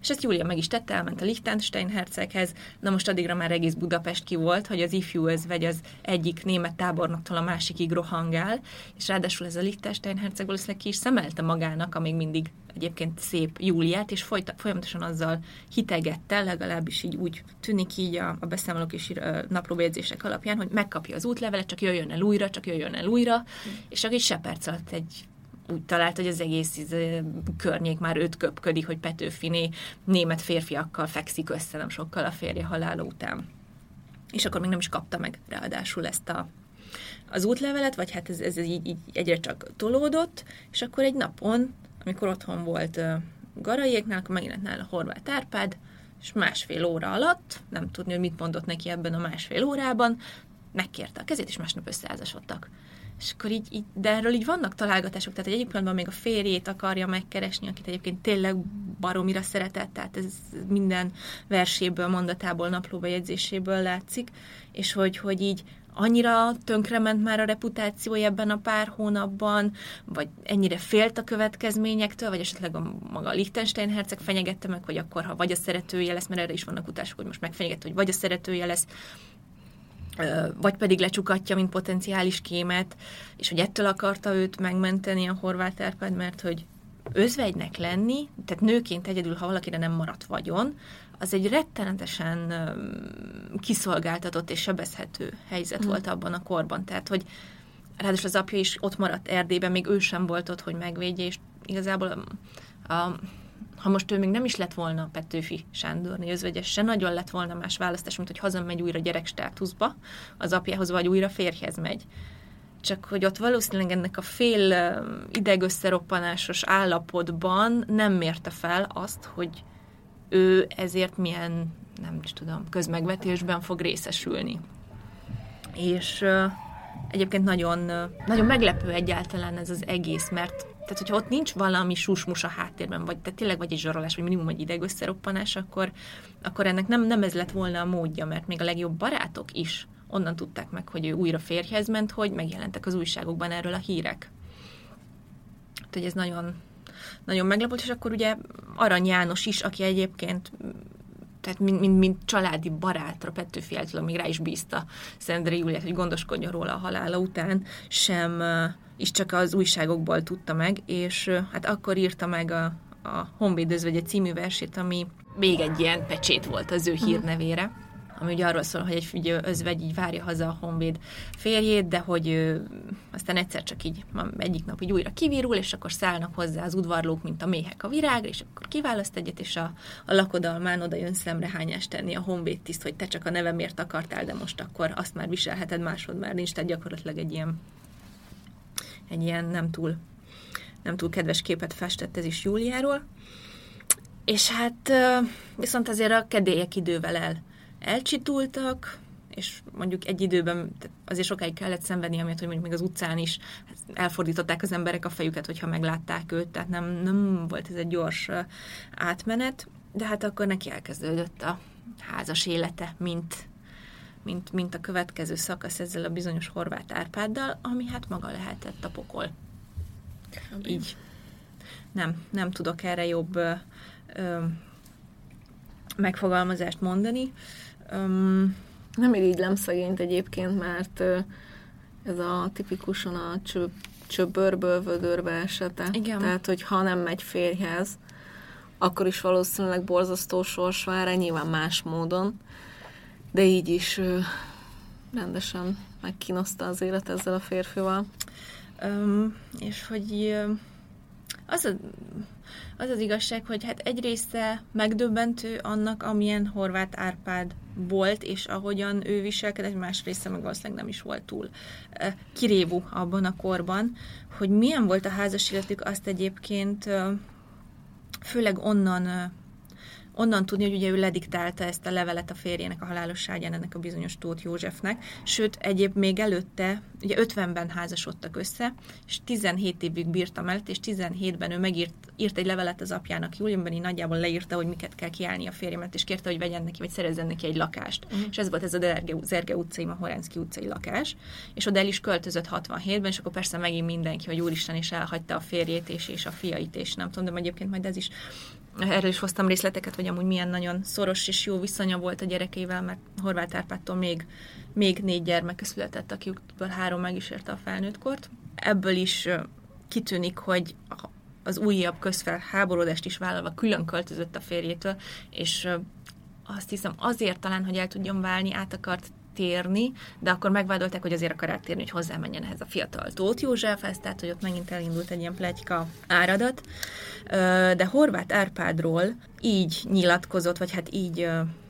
És ezt Júlia meg is tette, elment a Lichtenstein herceghez, na most addigra már egész Budapest ki volt, hogy az ifjú özvegy az egyik német tábornoktól a másikig rohangál, és ráadásul ez a Lichtenstein herceg valószínűleg ki is szemelte magának, amíg mindig egyébként szép Júliát, és folyamatosan azzal hitegette, legalábbis így úgy tűnik így a beszámolók és naplóbejegyzések alapján, hogy megkapja az útlevelet, csak jöjjön el újra, és csak egy seperc alatt úgy talált, hogy az egész környék már őt köpködik, hogy Petőfiné német férfiakkal fekszik össze nem sokkal a férje halála után. És akkor még nem is kapta meg ráadásul ezt az útlevelet, vagy hát ez így egyre csak tolódott, és akkor egy napon, amikor otthon volt Garaiéknál, akkor megint lett nála Horváth Árpád, és másfél óra alatt, nem tudni, hogy mit mondott neki ebben a másfél órában, megkérte a kezét, és másnap összeházasodtak. És akkor így, de erről így vannak találgatások, tehát egy egyik pillanatban még a férjét akarja megkeresni, akit egyébként tényleg baromira szeretett, tehát ez minden verséből, mondatából, naplóbejegyzéséből látszik, és hogy így annyira tönkrement már a reputációja ebben a pár hónapban, vagy ennyire félt a következményektől, vagy esetleg maga a Lichtenstein herceg fenyegette meg, hogy akkor, ha vagy a szeretője lesz, mert erre is vannak utalások, hogy most megfenyegette, hogy vagy a szeretője lesz, vagy pedig lecsukatja, mint potenciális kémet, és hogy ettől akarta őt megmenteni a Horváth Árpád, mert hogy özvegynek lenni, tehát nőként egyedül, ha valakire nem maradt vagyon, az egy rettenetesen kiszolgáltatott és sebezhető helyzet volt abban a korban. Tehát, hogy ráadásul az apja is ott maradt Erdélyben, még ő sem volt ott, hogy megvédje, és igazából ha most ő még nem is lett volna Petőfi Sándorné özvegyes, se nagyon lett volna más választás, mint hogy hazamegy újra gyerekstátuszba, az apjához vagy újra férjhez megy. Csak hogy ott valószínűleg ennek a fél idegösszeroppanásos állapotban nem mérte fel azt, hogy ő ezért milyen, nem tudom, közmegvetésben fog részesülni. És egyébként nagyon, nagyon meglepő egyáltalán ez az egész, mert tehát, hogyha ott nincs valami susmus a háttérben, vagy tehát tényleg vagy egy zsarolás, vagy minimum egy idegösszeroppanás, akkor ennek nem ez lett volna a módja, mert még a legjobb barátok is onnan tudták meg, hogy ő újra férjhez ment, hogy megjelentek az újságokban erről a hírek. Úgyhogy ez nagyon, nagyon meglepett, és akkor ugye Arany János is, aki egyébként tehát mint családi barátra Petőfi által, amíg rá is bízta Szendrey Júliát, hogy gondoskodjon róla a halála után, sem is csak az újságokból tudta meg, és hát akkor írta meg a Honvéd özvegye című versét, ami még egy ilyen pecsét volt az ő hírnevére, ami ugye arról szól, hogy egy özvegy így várja haza a honvéd férjét, de hogy aztán egyszer csak így egyik nap így újra kivirul, és akkor szállnak hozzá az udvarlók, mint a méhek a virágra, és akkor kiválaszt egyet, és a lakodalmán oda jön szemrehányást tenni a honvéd tiszt, hogy te csak a nevemért akartál, de most akkor azt már viselheted, másod már nincs, tehát gyakorlatilag egy ilyen nem túl kedves képet festett ez is Júliáról. És hát viszont azért a kedélyek idővel elcsitultak, és mondjuk egy időben azért sokáig kellett szenvedni, amiatt, hogy mondjuk még az utcán is elfordították az emberek a fejüket, hogyha meglátták őt, tehát nem volt ez egy gyors átmenet, de hát akkor neki elkezdődött a házas élete, mint a következő szakasz ezzel a bizonyos Horváth Árpáddal, ami hát maga lehetett a pokol. Így. Nem tudok erre jobb megfogalmazást mondani. Nem irigylem szegényt egyébként, mert ez a tipikusan a csöbörből vödörbe esete. Igen. Tehát, hogy ha nem megy férjhez, akkor is valószínűleg borzasztó sors vár, nyilván más módon, de így is rendesen megkínoszta az élet ezzel a férfival. És hogy az igazság, hogy hát egy része megdöbbentő annak, amilyen Horváth Árpád volt, és ahogyan ő viselkedett, más része meg valószínűleg nem is volt túl kirévú abban a korban, hogy milyen volt a házas életük, azt egyébként főleg onnan tudni, hogy ugye ő lediktálta ezt a levelet a férjének a halálosságán, ennek a bizonyos Tóth Józsefnek, sőt, egyéb még előtte, ugye 50-ben házasodtak össze, és 17 évig bírta mellett, és 17-ben ő írt egy levelet az apjának, Júliában így nagyjából leírta, hogy miket kell kiállni a férjemet, és kérte, hogy vegyen neki, vagy szerezzen neki egy lakást. És ez volt ez a Zerge utcai, ma Horánszky utcai lakás, és oda el is költözött 67-ben, és akkor persze megint mindenki, hogy úristen, és elhagyta a férjét és a fiait, és nem tudom, de egyébként majd ez is erről is hoztam részleteket, hogy amúgy milyen nagyon szoros és jó viszonya volt a gyerekeivel, mert Horváth Árpádtól még 4 gyermeke született, akikből 3 megisérte a felnőttkort. Ebből is kitűnik, hogy az újabb közfelháborodást is vállalva külön költözött a férjétől, és azt hiszem azért talán, hogy el tudjon válni, át akart térni, de akkor megvádolták, hogy azért akar áttérni, hogy hozzámenjen ehhez a fiatal Tóth Józsefhez, tehát hogy ott megint elindult egy ilyen pletyka áradat. De Horváth Árpádról így nyilatkozott, vagy hát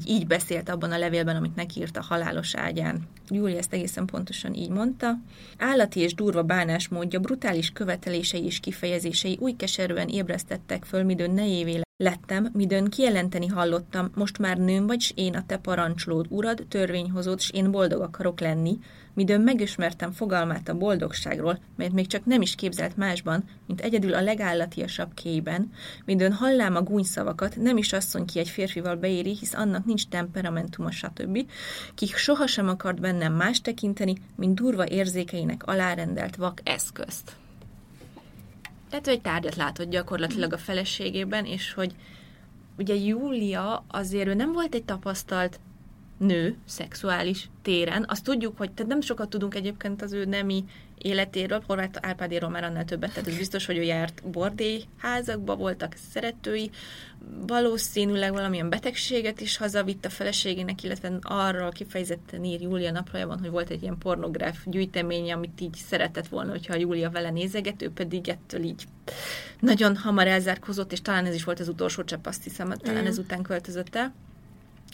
így beszélt abban a levélben, amit neki írt a halálos ágyán. Júlia ezt egészen pontosan így mondta. Állati és durva bánásmódja, brutális követelései és kifejezései új keserűen ébresztettek föl, midőn nejévé lettem, midőn kijelenteni hallottam, most már nőm vagy, s én a te parancsolód, urad, törvényhozód, s én boldog akarok lenni, midőn megismertem fogalmát a boldogságról, mert még csak nem is képzelt másban, mint egyedül a legállatiasabb kéjben, midőn hallám a gúnyszavakat, nem is asszony ki egy férfival beéri, hisz annak nincs temperamentuma, stb., ki sohasem akart bennem más tekinteni, mint durva érzékeinek alárendelt vak eszközt. Tehát ő egy tárgyat látott gyakorlatilag a feleségében, és hogy ugye Júlia azért nem volt egy tapasztalt nő szexuális téren. Azt tudjuk, hogy tehát nem sokat tudunk egyébként az ő nemi életéről, Horváth Árpádéről már annál többet, tehát ez biztos, hogy ő járt bordélyházakba, voltak szeretői, valószínűleg valamilyen betegséget is hazavitt a feleségének, illetve arról kifejezetten ír Júlia naplójában, hogy volt egy ilyen pornográf gyűjteménye, amit így szeretett volna, hogyha Júlia vele nézeget, ő pedig ettől így nagyon hamar elzárkózott, és talán ez is volt az utolsó csepp, azt hiszem, talán ezután költözött el.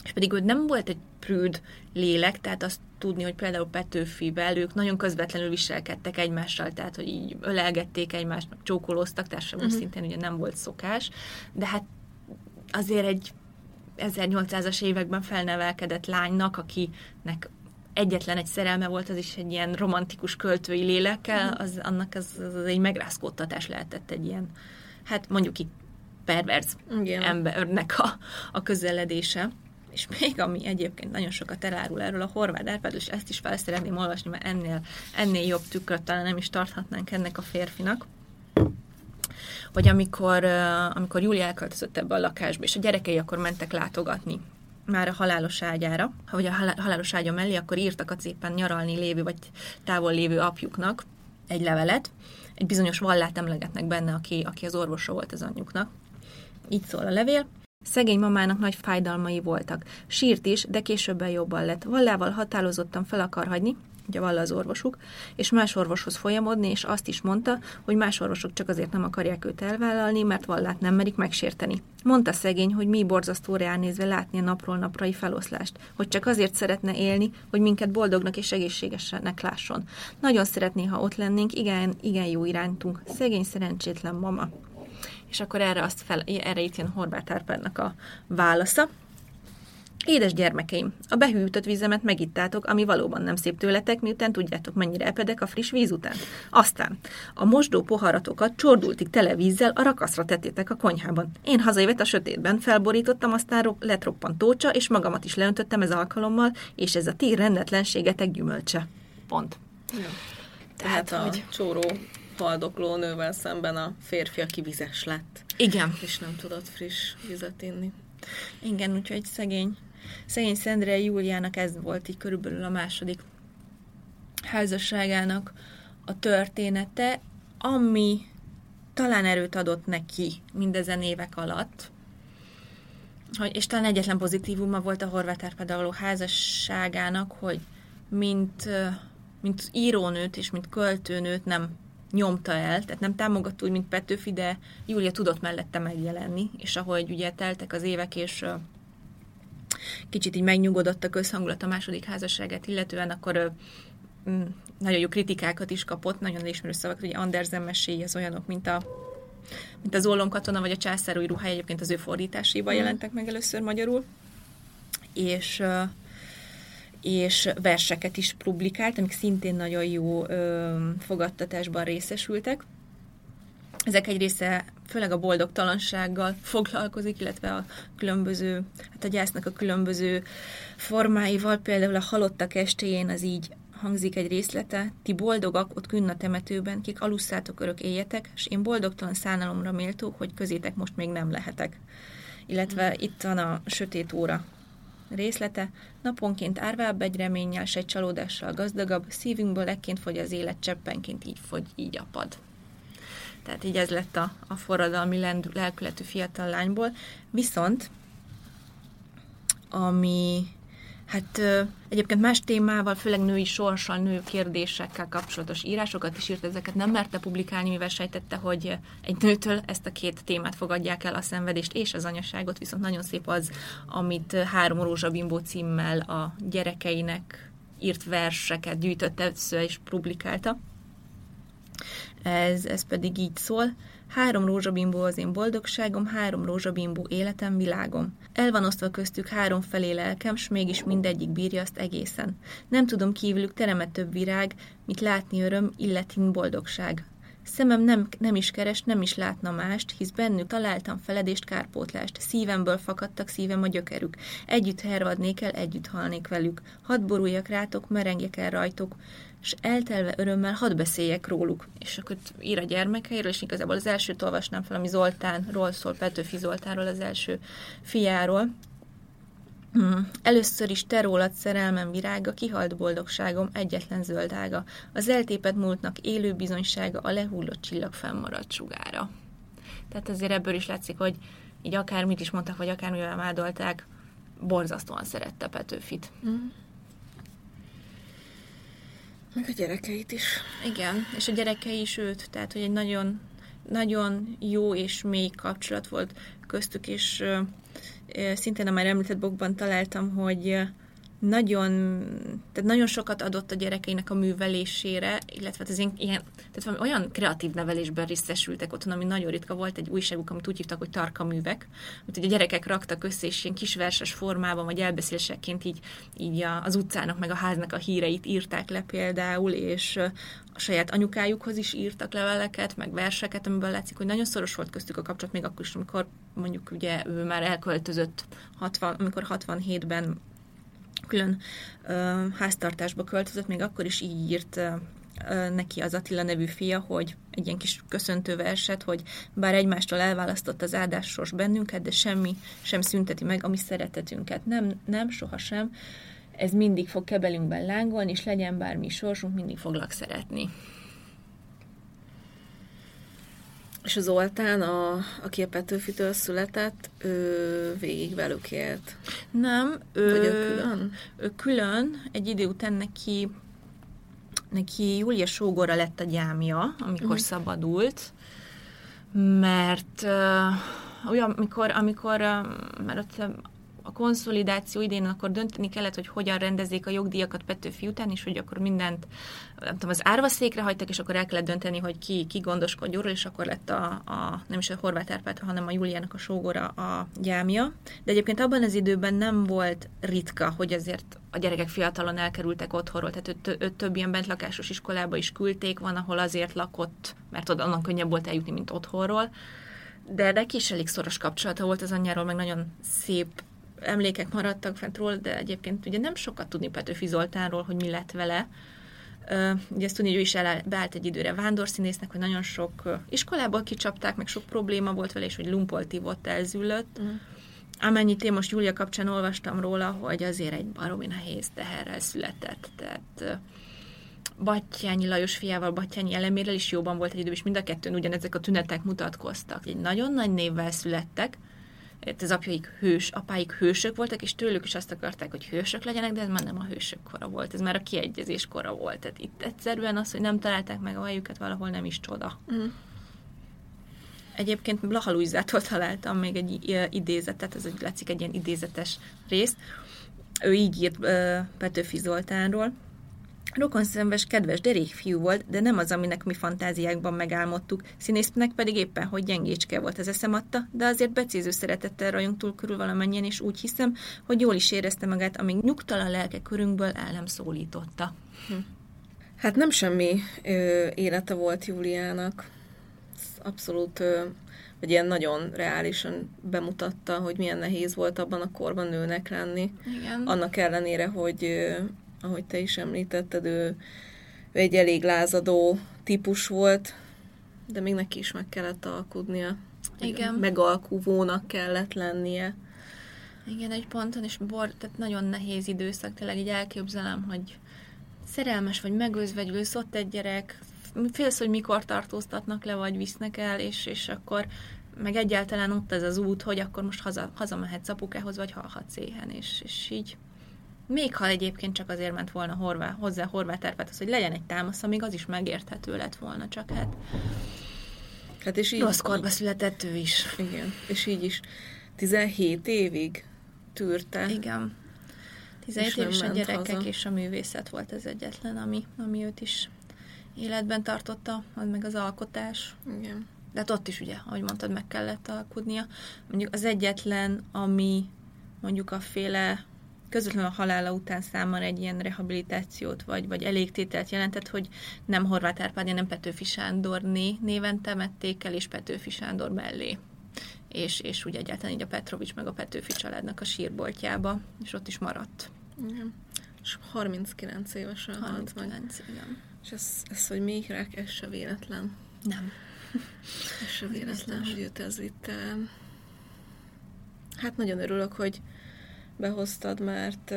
És pedig ő nem volt egy prűd lélek, tehát azt tudni, hogy például Petőfivel ők nagyon közvetlenül viselkedtek egymással, tehát hogy így ölelgették egymást, csókolóztak, társadalmi szintén ugye nem volt szokás, de hát azért egy 1800-as években felnevelkedett lánynak, akinek egyetlen egy szerelme volt, az is egy ilyen romantikus költői lélekkel, az, annak az egy megrázkódtatás lehetett egy ilyen, hát mondjuk itt perverz embernek a közeledése. És még ami egyébként nagyon sokat elárul erről a Horváth Árpád, és ezt is fel szeretném olvasni, mert ennél jobb tükröt talán nem is tarthatnánk ennek a férfinak, hogy amikor Júlia elköltözött ebbe a lakásba, és a gyerekei akkor mentek látogatni már a halálos ágyára, vagy a halálos ágya mellé, akkor írtak az éppen nyaralni lévő, vagy távol lévő apjuknak egy levelet, egy bizonyos Vallát emlegetnek benne, aki az orvosa volt az anyjuknak. Így szól a levél. Szegény mamának nagy fájdalmai voltak. Sírt is, de későbben jobban lett. Vallával határozottan fel akar hagyni, ugye Valla az orvosuk, és más orvoshoz folyamodni, és azt is mondta, hogy más orvosok csak azért nem akarják őt elvállalni, mert Vallát nem merik megsérteni. Mondta szegény, hogy mi borzasztó ránézve látni a napról naprai feloszlást, hogy csak azért szeretne élni, hogy minket boldognak és egészségesnek lásson. Nagyon szeretné, ha ott lennénk, igen, igen jó irántunk. Szegény szerencsétlen mama. És akkor erre itt jön Horváth Árpádnak a válasza. Édes gyermekeim, a behűtött vízemet megittátok, ami valóban nem szép tőletek, miután tudjátok, mennyire epedek a friss víz után. Aztán a mosdó poharatokat csordultig tele vízzel a rakaszra tettétek a konyhában. Én hazajövet a sötétben, felborítottam, aztán lett roppant tócsa, és magamat is leöntöttem ez alkalommal, és ez a ti rendetlenségetek gyümölcse. Pont. Ja. Tehát hogy... csóró haldokló nővel szemben a férfi, aki vizes lett. Igen. És nem tudott friss vizet inni. Igen, úgyhogy szegény Szendrey Júliának ez volt így körülbelül a második házasságának a története, ami talán erőt adott neki mindezen évek alatt, és talán egyetlen pozitívuma volt a Horváth Árpáddal való házasságának, hogy mint írónőt és mint költőnőt nem nyomta el, tehát nem támogatta úgy, mint Petőfi, de Júlia tudott mellette megjelenni, és ahogy ugye teltek az évek, és kicsit így megnyugodott a közhangulat a második házasságát, illetően akkor nagyon jó kritikákat is kapott, nagyon ismerő szavak, hogy Andersen meséi az olyanok, mint az Ollomkatona, vagy a Császár új ruhája, egyébként az ő fordításaiban jelentek meg először magyarul, és verseket is publikált, amik szintén nagyon jó fogadtatásban részesültek. Ezek egy része főleg a boldogtalansággal foglalkozik, illetve a különböző, hát a gyásznak a különböző formáival, például a Halottak estéjén az így hangzik egy részlete, ti boldogak ott künn a temetőben, kik alusszátok örök éljetek, s én boldogtalan szánalomra méltó, hogy közétek most még nem lehetek. Illetve itt van a sötét óra részlete, naponként árvább egy reménnyel, s egy csalódással gazdagabb, szívünkből ekként fogy az élet, cseppenként így fogy, így apad. Tehát így ez lett a forradalmi lelkületű fiatal lányból. Viszont, ami hát egyébként más témával, főleg női sorssal, nő kérdésekkel kapcsolatos írásokat is írt, ezeket nem merte publikálni, mivel sejtette, hogy egy nőtől ezt a két témát fogadják el, a szenvedést és az anyaságot, viszont nagyon szép az, amit 3 rózsabimbó címmel a gyerekeinek írt verseket gyűjtött össze és publikálta. Ez pedig így szól. 3 rózsabimbó az én boldogságom, 3 rózsabimbó életem, világom. El van osztva köztük 3 felé lelkem, s mégis mindegyik bírja azt egészen. Nem tudom kívülük teremet több virág, mit látni öröm, illetin boldogság. Szemem nem is keres, nem is látna mást, hisz bennük találtam feledést, kárpótlást. Szívemből fakadtak, szívem a gyökerük. Együtt hervadnék el, együtt halnék velük. Hadd boruljak rátok, merengjek el rajtok, és eltelve örömmel hadd beszéljek róluk. És akkor ír a gyermekeiről, és igazából az elsőt olvasnám fel, ami Zoltánról szól, Petőfi Zoltánról, az első fiáról. Először is te rólad szerelmem virága, kihalt boldogságom, egyetlen zöld ága. Az eltépett múltnak élő bizonysága, a lehullott csillag fennmaradt sugára. Tehát azért ebből is látszik, hogy így akármit is mondtak, vagy akármivel vádolták, borzasztóan szerette Petőfit. Mm. Meg a gyerekeit is. Igen, és a gyerekei is őt, tehát hogy egy nagyon, nagyon jó és mély kapcsolat volt köztük, és szintén a már említett blogban találtam, hogy nagyon sokat adott a gyerekeinek a művelésére, illetve az ilyen, tehát olyan kreatív nevelésben részesültek otthon, ami nagyon ritka volt, egy újságuk, amit úgy hívtak, hogy tarkaművek, amit a gyerekek raktak össze, és ilyen kisverses formában, vagy elbeszéléseként így az utcának, meg a háznak a híreit írták le például, és a saját anyukájukhoz is írtak leveleket, meg verseket, amiből látszik, hogy nagyon szoros volt köztük a kapcsolat, még akkor is, amikor mondjuk ugye ő már elköltözött, amikor 67-ben külön háztartásba költözött, még akkor is így írt neki az Attila nevű fia, hogy egy ilyen kis köszöntőverset, hogy bár egymástól elválasztott az áldás sors bennünket, de semmi sem szünteti meg a mi szeretetünket. Nem, sohasem. Ez mindig fog kebelünkben lángolni, és legyen bármi sorsunk, mindig foglak szeretni. És az Zoltán, aki a Petőfitől született, ő végig velük élt. Nem, ő külön, egy idő után neki Júlia sógora lett a gyámja, amikor szabadult, mert mert a konszolidáció idén akkor dönteni kellett, hogy hogyan rendezzék a jogdíjakat Petőfi után, és hogy akkor mindent, nem tudom, az árvaszékre hagytak, és akkor el kellett dönteni, hogy ki gondoskodj úrról, és akkor lett nem is a Horváth Árpád, hanem a Júliának a sógora a gyámja. De egyébként abban az időben nem volt ritka, hogy azért a gyerekek fiatalon elkerültek otthonról, tehát őt több ilyen bentlakásos iskolába is küldték, van, ahol azért lakott, mert onnan könnyebb volt eljutni, mint otthonról. De neki is elég szoros kapcsolata volt az anyjáról, meg nagyon szép emlékek maradtak fent róla, de egyébként ugye nem sokat tudni Petőfi Zoltánról, hogy mi lett vele. Ugye ezt tudni, hogy ő is beállt egy időre vándorszínésznek, hogy nagyon sok iskolából kicsapták, meg sok probléma volt vele, és hogy lumpoltívott, elzüllött. Mm. Amennyit én most Júlia kapcsán olvastam róla, hogy azért egy baromi nehéz teherrel született. Tehát Batthyány Lajos fiával, Batthyány Elemérrel is jóban volt egy időben, és mind a kettőn ugyanezek a tünetek mutatkoztak. Egy nagyon nagy névvel születtek, az apáik hősök voltak, és tőlük is azt akarták, hogy hősök legyenek, de ez már nem a hősök kora volt, ez már a kiegyezés kora volt. Tehát itt egyszerűen az, hogy nem találták meg a helyüket valahol, nem is csoda. Mm. Egyébként Blaha Lujzától találtam még egy idézetet, ez látszik egy ilyen idézetes rész. Ő így írt Petőfi Zoltánról. Rokonszenves, kedves derékfiú volt, de nem az, aminek mi fantáziákban megálmodtuk. Színésznek pedig éppen, hogy gyengécske volt az eszem adta, de azért becéző szeretettel rajong túl körül valamennyien, és úgy hiszem, hogy jól is érezte magát, amíg nyugtalan lelke körünkből el nem szólította. Hát nem semmi élete volt Júliának. Abszolút, vagy ilyen nagyon reálisan bemutatta, hogy milyen nehéz volt abban a korban nőnek lenni. Igen. Annak ellenére, hogy ahogy te is említetted, ő egy elég lázadó típus volt, de még neki is meg kellett alkudnia. Igen. Megalkuvónak kellett lennie. Igen, egy ponton, és tehát nagyon nehéz időszak, tényleg így elképzelem, hogy szerelmes vagy, megözvegyülsz, ott egy gyerek, félsz, hogy mikor tartóztatnak le, vagy visznek el, és akkor meg egyáltalán ott ez az út, hogy akkor most hazamehetsz apukához, vagy halhatsz éhen, és így. Még ha egyébként csak azért ment volna hozzá Horváth Árpádhoz, hogy legyen egy támasza, még az is megérthető lett volna, csak hát és így, rossz korba született ő is. Igen, és így is 17 évig tűrte. Igen. 17 éves a gyerekek haza. És a művészet volt az egyetlen, ami őt is életben tartotta, az meg az alkotás. Igen. De hát ott is ugye, ahogy mondtad, meg kellett alkudnia. Mondjuk az egyetlen, ami mondjuk a féle közvetlenül a halála után számára egy ilyen rehabilitációt vagy elégtételt jelentett, hogy nem Horváth Árpád, hanem Petőfi Sándor néven temették el, és Petőfi Sándor mellé. És úgy egyáltalán így a Petrovics meg a Petőfi családnak a sírboltjába, és ott is maradt. Igen. És 39 évesen halt meg. Igen. És ez hogy még rák, ez se véletlen. Nem. Ez se véletlen, hogy őt ez vitte. Hát nagyon örülök, hogy behoztad, mert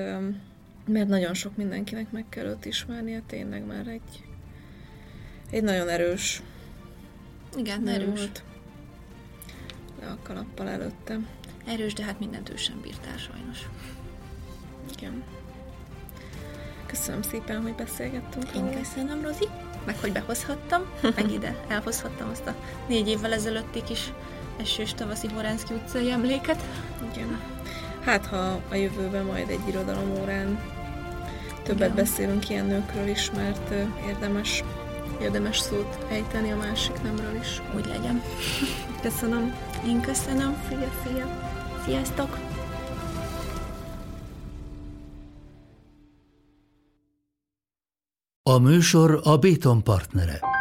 nagyon sok mindenkinek meg kell őt ismernie, tényleg már egy nagyon erős. Igen, erős. Le a kalappal előttem. Erős, de hát mindent ő sem bírtál sajnos. Igen. Köszönöm szépen, hogy beszélgettünk. Én köszönöm, Rozi, meg hogy behozhattam, meg ide elhozhattam azt a 4 évvel ezelőtti kis esős tavaszi Horánszky utcai emléket. Igen. Hát, ha a jövőben majd egy irodalomórán többet beszélünk ilyen nőkről is, mert érdemes szót ejteni a másik nemről is. Úgy legyen. Köszönöm. Én köszönöm. Szia. Sziasztok. A műsor a Béton partnere.